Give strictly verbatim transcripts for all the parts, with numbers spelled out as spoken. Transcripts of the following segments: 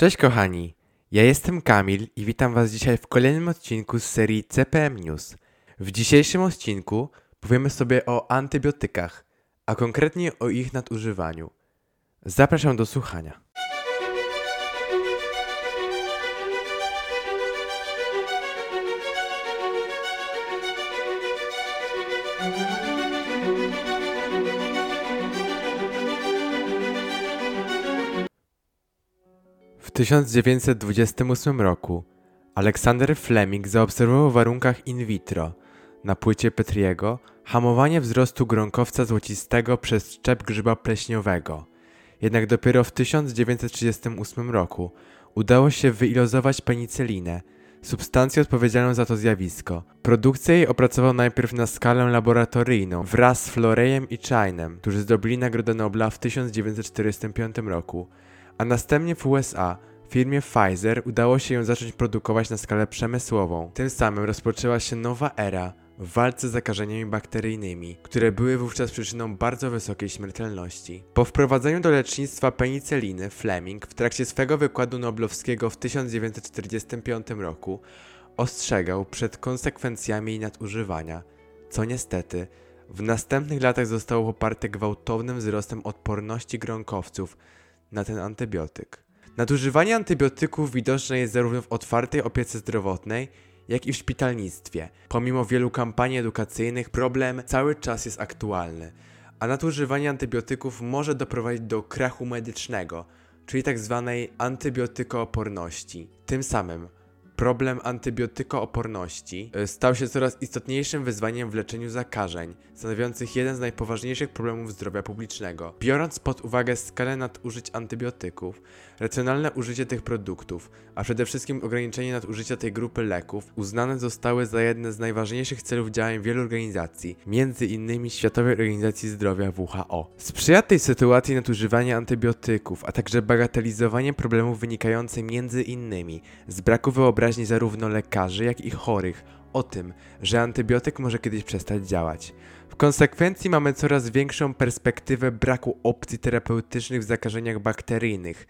Cześć kochani, ja jestem Kamil i witam Was dzisiaj w kolejnym odcinku z serii C P M News. W dzisiejszym odcinku powiemy sobie o antybiotykach, a konkretnie o ich nadużywaniu. Zapraszam do słuchania. W tysiąc dziewięćset dwudziestym ósmym roku Aleksander Fleming zaobserwował w warunkach in vitro na płycie Petriego hamowanie wzrostu gronkowca złocistego przez szczep grzyba pleśniowego. Jednak dopiero w tysiąc dziewięćset trzydziestym ósmym roku udało się wyizolować penicylinę, substancję odpowiedzialną za to zjawisko. Produkcję jej opracował najpierw na skalę laboratoryjną wraz z Floreyem i Chainem, którzy zdobyli Nagrodę Nobla w tysiąc dziewięćset czterdziestym piątym roku, a następnie w U S A firmie Pfizer udało się ją zacząć produkować na skalę przemysłową. Tym samym rozpoczęła się nowa era w walce z zakażeniami bakteryjnymi, które były wówczas przyczyną bardzo wysokiej śmiertelności. Po wprowadzeniu do lecznictwa penicyliny Fleming w trakcie swego wykładu noblowskiego w tysiąc dziewięćset czterdziestym piątym roku ostrzegał przed konsekwencjami jej nadużywania, co niestety w następnych latach zostało poparte gwałtownym wzrostem odporności gronkowców na ten antybiotyk. Nadużywanie antybiotyków widoczne jest zarówno w otwartej opiece zdrowotnej, jak i w szpitalnictwie. Pomimo wielu kampanii edukacyjnych, problem cały czas jest aktualny, a nadużywanie antybiotyków może doprowadzić do krachu medycznego, czyli tzw. antybiotykooporności. Tym samym problem antybiotykooporności stał się coraz istotniejszym wyzwaniem w leczeniu zakażeń, stanowiących jeden z najpoważniejszych problemów zdrowia publicznego. Biorąc pod uwagę skalę nadużyć antybiotyków, racjonalne użycie tych produktów, a przede wszystkim ograniczenie nadużycia tej grupy leków, uznane zostały za jedne z najważniejszych celów działań wielu organizacji, między innymi Światowej Organizacji Zdrowia W H O. Sprzyja tej sytuacji nadużywanie antybiotyków, a także bagatelizowanie problemów wynikających między innymi z braku wyobraźni zarówno lekarzy, jak i chorych o tym, że antybiotyk może kiedyś przestać działać. W konsekwencji mamy coraz większą perspektywę braku opcji terapeutycznych w zakażeniach bakteryjnych.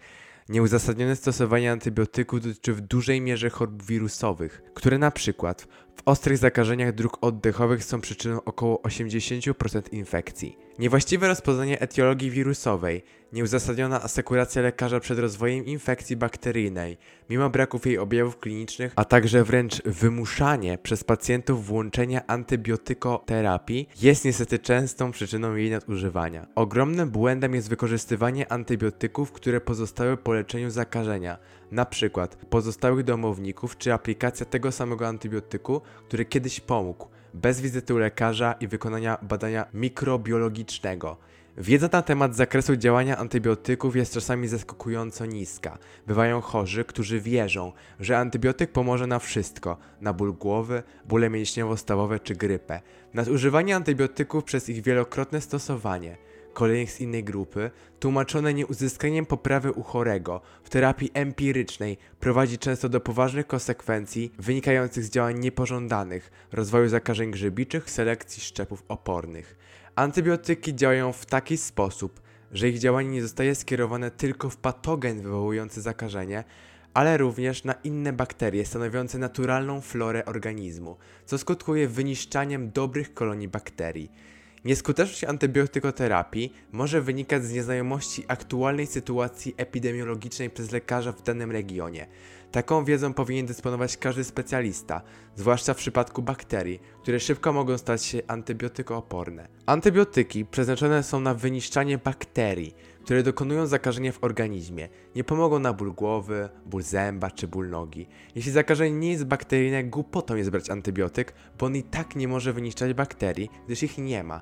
Nieuzasadnione stosowanie antybiotyków dotyczy w dużej mierze chorób wirusowych, które na przykład w ostrych zakażeniach dróg oddechowych są przyczyną około osiemdziesiąt procent infekcji. Niewłaściwe rozpoznanie etiologii wirusowej, nieuzasadniona asekuracja lekarza przed rozwojem infekcji bakteryjnej, mimo braków jej objawów klinicznych, a także wręcz wymuszanie przez pacjentów włączenia antybiotykoterapii jest niestety częstą przyczyną jej nadużywania. Ogromnym błędem jest wykorzystywanie antybiotyków, które pozostały po leczeniu zakażenia, na przykład pozostałych domowników czy aplikacja tego samego antybiotyku, który kiedyś pomógł, bez wizyty u lekarza i wykonania badania mikrobiologicznego. Wiedza na temat zakresu działania antybiotyków jest czasami zaskakująco niska. Bywają chorzy, którzy wierzą, że antybiotyk pomoże na wszystko, na ból głowy, bóle mięśniowo-stawowe czy grypę. Nadużywanie antybiotyków przez ich wielokrotne stosowanie kolejnych z innej grupy, tłumaczone nieuzyskaniem poprawy u chorego w terapii empirycznej, prowadzi często do poważnych konsekwencji wynikających z działań niepożądanych, rozwoju zakażeń grzybiczych, selekcji szczepów opornych. Antybiotyki działają w taki sposób, że ich działanie nie zostaje skierowane tylko w patogen wywołujący zakażenie, ale również na inne bakterie stanowiące naturalną florę organizmu, co skutkuje wyniszczaniem dobrych kolonii bakterii. Nieskuteczność antybiotykoterapii może wynikać z nieznajomości aktualnej sytuacji epidemiologicznej przez lekarza w danym regionie. Taką wiedzą powinien dysponować każdy specjalista, zwłaszcza w przypadku bakterii, które szybko mogą stać się antybiotykooporne. Antybiotyki przeznaczone są na wyniszczanie bakterii, które dokonują zakażenia w organizmie. Nie pomogą na ból głowy, ból zęba czy ból nogi. Jeśli zakażenie nie jest bakteryjne, głupotą jest brać antybiotyk, bo on i tak nie może wyniszczać bakterii, gdyż ich nie ma.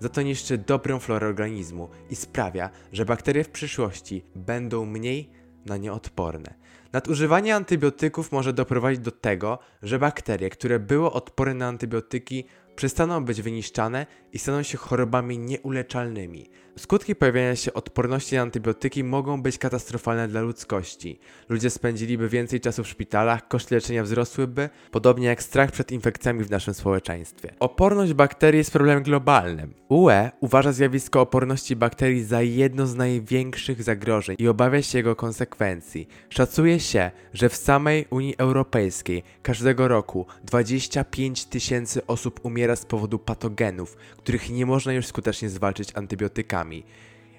Za to niszczy dobrą florę organizmu i sprawia, że bakterie w przyszłości będą mniej na nie odporne. Nadużywanie antybiotyków może doprowadzić do tego, że bakterie, które były odporne na antybiotyki, przestaną być wyniszczane i staną się chorobami nieuleczalnymi. Skutki pojawienia się odporności na antybiotyki mogą być katastrofalne dla ludzkości. Ludzie spędziliby więcej czasu w szpitalach, koszty leczenia wzrosłyby, podobnie jak strach przed infekcjami w naszym społeczeństwie. Oporność bakterii jest problemem globalnym. U E uważa zjawisko oporności bakterii za jedno z największych zagrożeń i obawia się jego konsekwencji. Szacuje się, że w samej Unii Europejskiej każdego roku dwadzieścia pięć tysięcy osób umiera z powodu patogenów, których nie można już skutecznie zwalczyć antybiotykami.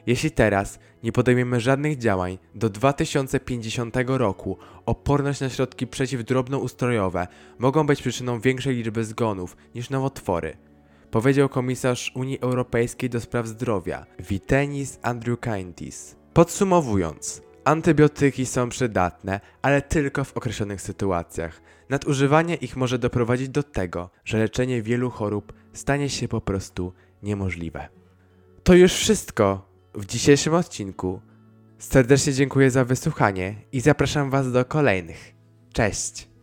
Jeśli teraz nie podejmiemy żadnych działań, do dwa tysiące pięćdziesiątego roku oporność na środki przeciwdrobnoustrojowe mogą być przyczyną większej liczby zgonów niż nowotwory, powiedział komisarz Unii Europejskiej do spraw zdrowia Vitenis Andrew Kaintis. Podsumowując, antybiotyki są przydatne, ale tylko w określonych sytuacjach. Nadużywanie ich może doprowadzić do tego, że leczenie wielu chorób stanie się po prostu niemożliwe. To już wszystko w dzisiejszym odcinku. Serdecznie dziękuję za wysłuchanie i zapraszam Was do kolejnych. Cześć!